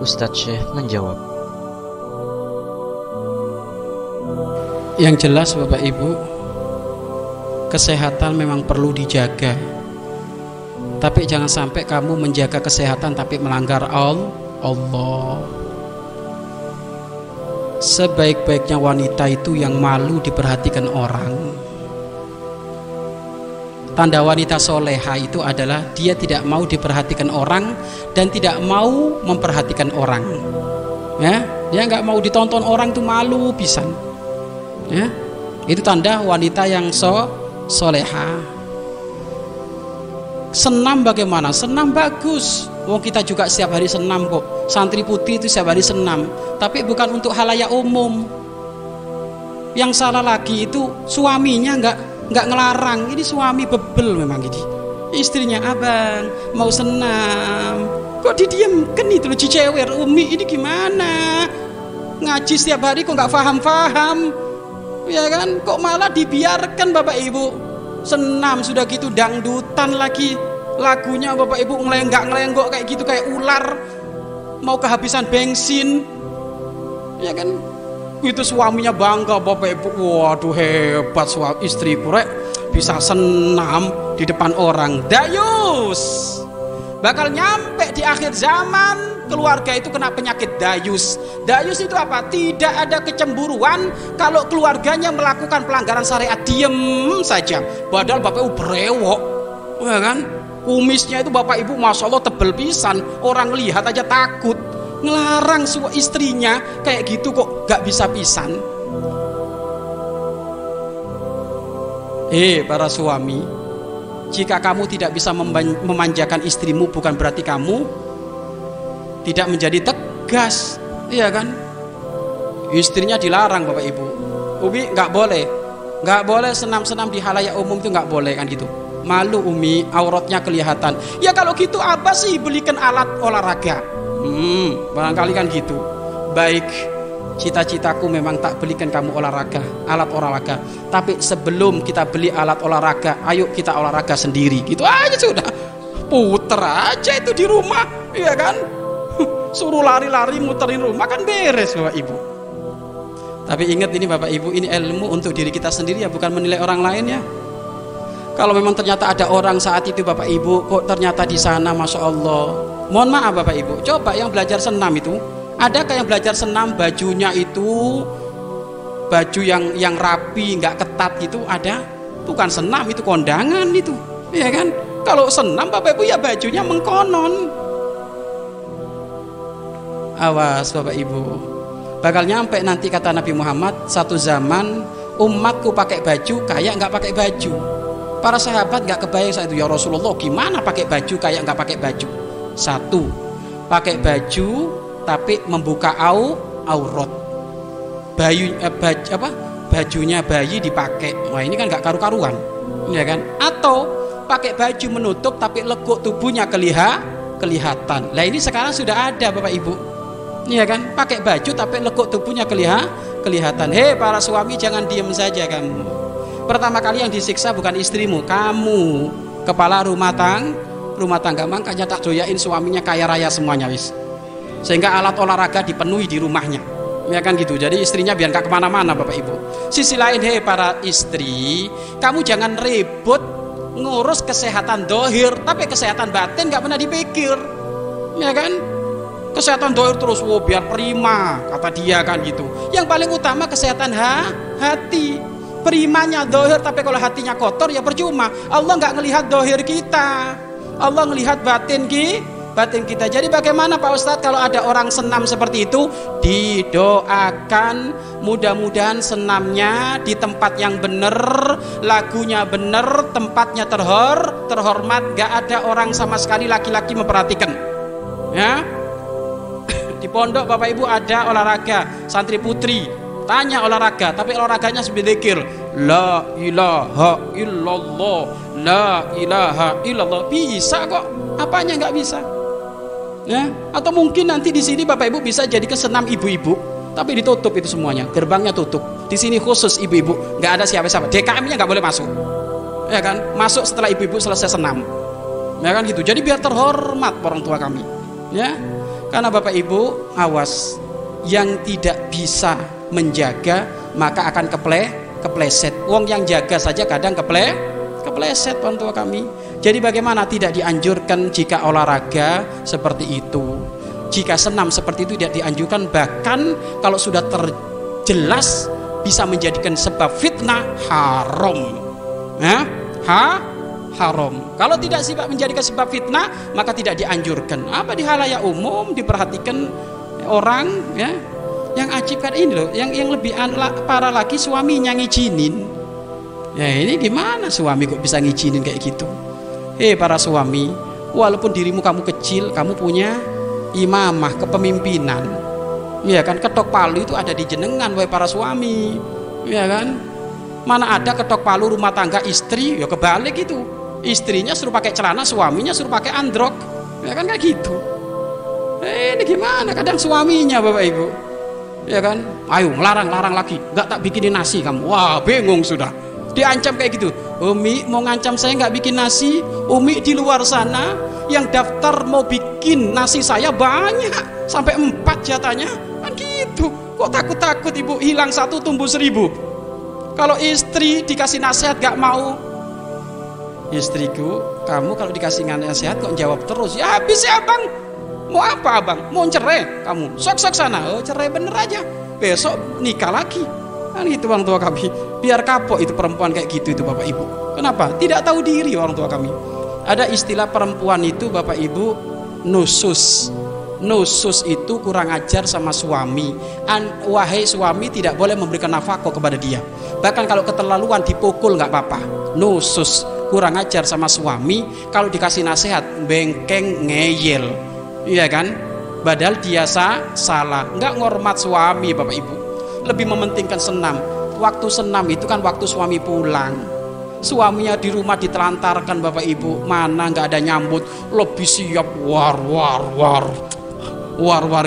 Ustadz Syekh menjawab, yang jelas Bapak Ibu, kesehatan memang perlu dijaga, tapi jangan sampai kamu menjaga kesehatan tapi melanggar Allah. Sebaik-baiknya wanita itu yang malu diperhatikan orang. Tanda wanita soleha itu adalah dia tidak mau diperhatikan orang dan tidak mau memperhatikan orang, ya. Dia nggak mau ditonton orang, itu malu pisan, ya. Itu tanda wanita yang soleha. Senam bagaimana? Senam bagus. Oh, kita juga setiap hari senam kok. Santri putih itu setiap hari senam, tapi bukan untuk halayak umum. Yang salah lagi itu suaminya nggak ngelarang. Ini suami bebel memang ini. Istrinya, abang mau senam, kok didiamkan itu loh, cicewer umi ini gimana? Ngaji setiap hari kok nggak paham-paham, ya kan? Kok malah dibiarkan Bapak Ibu? Senam sudah gitu dangdutan lagi lagunya Bapak Ibu, ngelenggak-ngelenggok kayak gitu, kayak ular mau kehabisan bensin, ya kan? Itu suaminya bangga Bapak Ibu, waduh hebat suami istri kurek bisa senam di depan orang. Dayus bakal nyampe di akhir zaman, keluarga itu kena penyakit dayus. Dayus itu apa? Tidak ada kecemburuan kalau keluarganya melakukan pelanggaran syariat, diem saja. Padahal Bapak Ibu berewok, ya kan? Kumisnya itu Bapak Ibu Masya Allah tebel pisan, orang lihat aja takut. Ngelarang istrinya kayak gitu kok gak bisa pisan. Para suami, jika kamu tidak bisa memanjakan istrimu, bukan berarti kamu tidak menjadi tegas, iya kan? Istrinya dilarang Bapak Ibu, Umi nggak boleh senam-senam di halayak umum, itu nggak boleh kan gitu, malu Umi, auratnya kelihatan. Ya kalau gitu apa sih, belikan alat olahraga, barangkali kan gitu. Baik, cita-citaku memang tak belikan kamu olahraga, alat olahraga, tapi sebelum kita beli alat olahraga, ayo kita olahraga sendiri, gitu aja sudah, puter aja itu di rumah, iya kan? Suruh lari-lari muterin rumah kan beres Bapak Ibu. Tapi ingat ini Bapak Ibu, ini ilmu untuk diri kita sendiri ya, bukan menilai orang lain ya. Kalau memang ternyata ada orang saat itu Bapak Ibu, kok ternyata di sana Masya Allah, mohon maaf Bapak Ibu, coba yang belajar senam itu, adakah yang belajar senam bajunya itu baju yang rapi, nggak ketat itu ada? Bukan senam itu, kondangan itu, ya kan? Kalau senam Bapak Ibu ya bajunya mengkonon. Awas Bapak Ibu, bakal nyampe nanti kata Nabi Muhammad, satu zaman umatku pakai baju kayak nggak pakai baju. Para sahabat nggak kebayang saat itu, ya Rasulullah gimana pakai baju kayak nggak pakai baju. Satu, pakai baju tapi membuka aurat. Bajunya bayi dipakai, wah ini kan nggak karu-karuan, ya kan? Atau pakai baju menutup tapi lekuk tubuhnya kelihatan. Nah ini sekarang sudah ada Bapak Ibu. Iya kan, pakai baju tapi lekuk tubuhnya kelihatan. Hei para suami, jangan diem saja kamu. Pertama kali yang disiksa bukan istrimu, kamu kepala rumah tangga. Makanya tak doyain suaminya kaya raya semuanya wis, sehingga alat olahraga dipenuhi di rumahnya, ya kan gitu. Jadi istrinya biar gak kemana-mana Bapak Ibu. Sisi lain, hei para istri, kamu jangan ribut ngurus kesehatan dohir, tapi kesehatan batin gak pernah dipikir, ya kan? Kesehatan dohir terus, wow, biar prima kata dia kan gitu. Yang paling utama kesehatan hati. Primanya dohir, tapi kalau hatinya kotor ya percuma. Allah nggak ngelihat dohir kita, Allah ngelihat batin kita. Jadi bagaimana Pak Ustadz kalau ada orang senam seperti itu? Didoakan mudah-mudahan senamnya di tempat yang bener, lagunya bener, tempatnya terhormat, nggak ada orang sama sekali laki-laki memperhatikan, ya. Di pondok Bapak Ibu ada olahraga santri putri, tanya olahraga, tapi olahraganya sambil zikir, la ilaha illallah, la ilaha illallah. Bisa kok, apanya nggak bisa, ya? Atau mungkin nanti di sini Bapak Ibu bisa jadi kesenam ibu-ibu, tapi ditutup itu semuanya, gerbangnya tutup. Di sini khusus ibu-ibu, nggak ada siapa-siapa. DKM-nya nggak boleh masuk, ya kan? Masuk setelah ibu-ibu selesai senam, ya kan gitu. Jadi biar terhormat orang tua kami, ya. Karena Bapak Ibu, awas, yang tidak bisa menjaga maka akan kepleset. Wong yang jaga saja kadang kepleset orang tua kami. Jadi bagaimana tidak dianjurkan jika olahraga seperti itu, jika senam seperti itu tidak dianjurkan, bahkan kalau sudah terjelas bisa menjadikan sebab fitnah, haram. Haram. Kalau tidak sih menjadikan sebab fitnah maka tidak dianjurkan. Apa di halayak umum diperhatikan orang ya. Yang ajibkan ini loh, yang lebih parah lagi suaminya ngizinin. Ya ini gimana suami kok bisa ngizinin kayak gitu? Hei para suami, walaupun dirimu kamu kecil, kamu punya imamah kepemimpinan. Ya kan, ketok palu itu ada di jenengan wahai para suami. Ya kan? Mana ada ketok palu rumah tangga istri, ya kebalik itu. Istrinya suruh pakai celana, suaminya suruh pakai androk. Ya kan kayak gitu. Ini gimana kadang suaminya Bapak Ibu? Ya kan, ayo larang lagi, nggak tak bikinin nasi kamu. Wah bingung sudah, diancam kayak gitu. Umi mau ngancam saya nggak bikin nasi? Umi di luar sana yang daftar mau bikin nasi saya banyak, sampai 4 jatahnya kan gitu. Kok takut ibu, hilang 1 tumbuh 1000. Kalau istri dikasih nasihat nggak mau, istriku kamu kalau dikasih nasihat kok jawab terus, ya habis ya bang. Mau apa abang? Mau cerai kamu? Sok-sok sana. Oh cerai bener aja. Besok nikah lagi. Kan gitu orang tua kami. Biar kapok itu perempuan kayak gitu itu Bapak Ibu. Kenapa? Tidak tahu diri orang tua kami. Ada istilah perempuan itu Bapak Ibu nusus. Nusus itu kurang ajar sama suami. Wahai suami tidak boleh memberikan nafkah kepada dia. Bahkan kalau keterlaluan dipukul nggak apa-apa. Nusus kurang ajar sama suami. Kalau dikasih nasihat bengkeng ngeyel. Iya kan, padahal dia salah, nggak ngormat suami Bapak Ibu, lebih mementingkan senam. Waktu senam itu kan waktu suami pulang, suaminya di rumah ditelantarkan Bapak Ibu, mana nggak ada nyambut, lebih siap war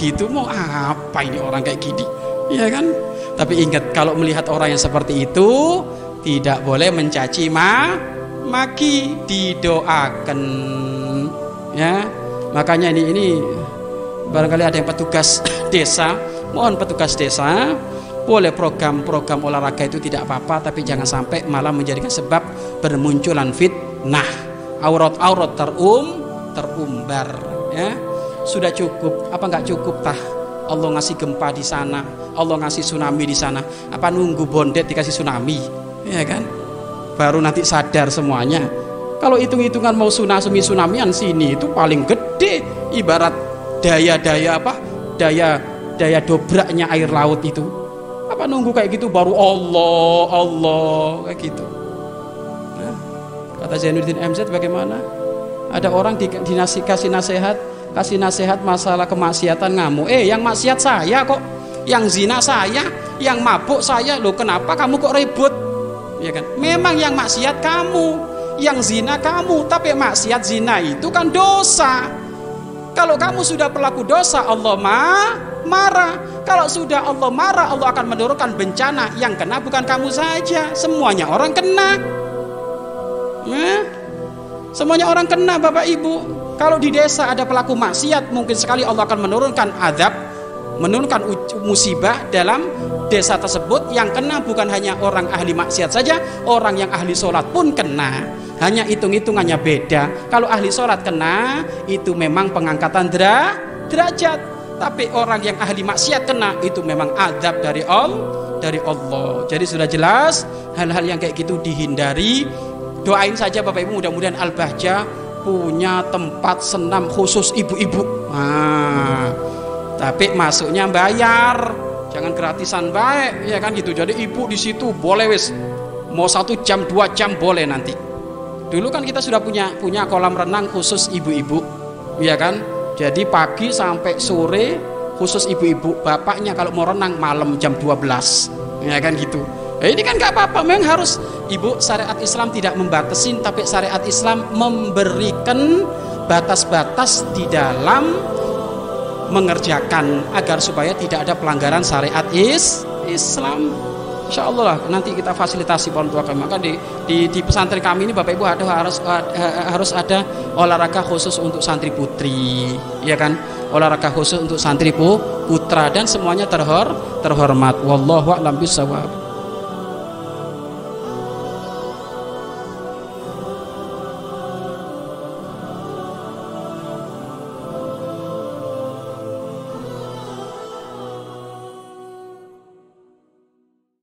gitu. Mau apa ini orang kayak gini? Iya kan? Tapi ingat, kalau melihat orang yang seperti itu tidak boleh mencaci maki, didoakan ya. Makanya ini barangkali ada yang petugas desa, mohon petugas desa, boleh program-program olahraga itu tidak apa-apa, tapi jangan sampai malah menjadikan sebab bermunculan fitnah, aurat-aurat terumbar ya. Sudah cukup apa nggak cukup tah? Allah ngasih gempa di sana, Allah ngasih tsunami di sana, apa nunggu bondet dikasih tsunami ya kan, baru nanti sadar semuanya. Kalau hitung-hitungan mau tsunami-tsunamian, sini itu paling gede, ibarat daya dobraknya air laut itu. Apa nunggu kayak gitu baru Allah kayak gitu. Nah, kata Zainuddin MZ bagaimana? Ada orang dikasih nasihat, masalah kemaksiatan ngamuk. Yang maksiat saya kok, yang zina saya, yang mabuk saya. Loh, kenapa kamu kok ribut? Ya kan? Memang yang maksiat kamu, yang zina kamu, tapi maksiat zina itu kan dosa. Kalau kamu sudah pelaku dosa, Allah marah. Kalau sudah Allah marah, Allah akan menurunkan bencana. Yang kena bukan kamu saja, semuanya orang kena. Semuanya orang kena Bapak Ibu. Kalau di desa ada pelaku maksiat, mungkin sekali Allah akan menurunkan azab, menurunkan musibah dalam desa tersebut. Yang kena bukan hanya orang ahli maksiat saja, orang yang ahli sholat pun kena. Hanya hitung-hitungannya beda. Kalau ahli sholat kena, itu memang pengangkatan derajat. Tapi orang yang ahli maksiat kena, itu memang azab dari Allah. Jadi sudah jelas, hal-hal yang kayak gitu dihindari. Doain saja Bapak Ibu, mudah-mudahan Al-Bahjah punya tempat senam khusus ibu-ibu. Tapi masuknya bayar, jangan gratisan baik, ya kan gitu. Jadi ibu di situ boleh wis, mau 1 jam 2 jam boleh nanti. Dulu kan kita sudah punya kolam renang khusus ibu-ibu, ya kan. Jadi pagi sampai sore khusus ibu-ibu. Bapaknya kalau mau renang malam jam 12, ya kan gitu. Ini kan nggak apa-apa, memang harus ibu. Syariat Islam tidak membatasi, tapi syariat Islam memberikan batas-batas di dalam mengerjakan agar supaya tidak ada pelanggaran syariat Islam. Insya Allah lah, nanti kita fasilitasi orang tua kami. Maka di pesantren kami ini Bapak Ibu harus ada olahraga khusus untuk santri putri, ya kan? olahraga khusus untuk santri putra dan semuanya terhormat. Wallahu a'lam bishawab.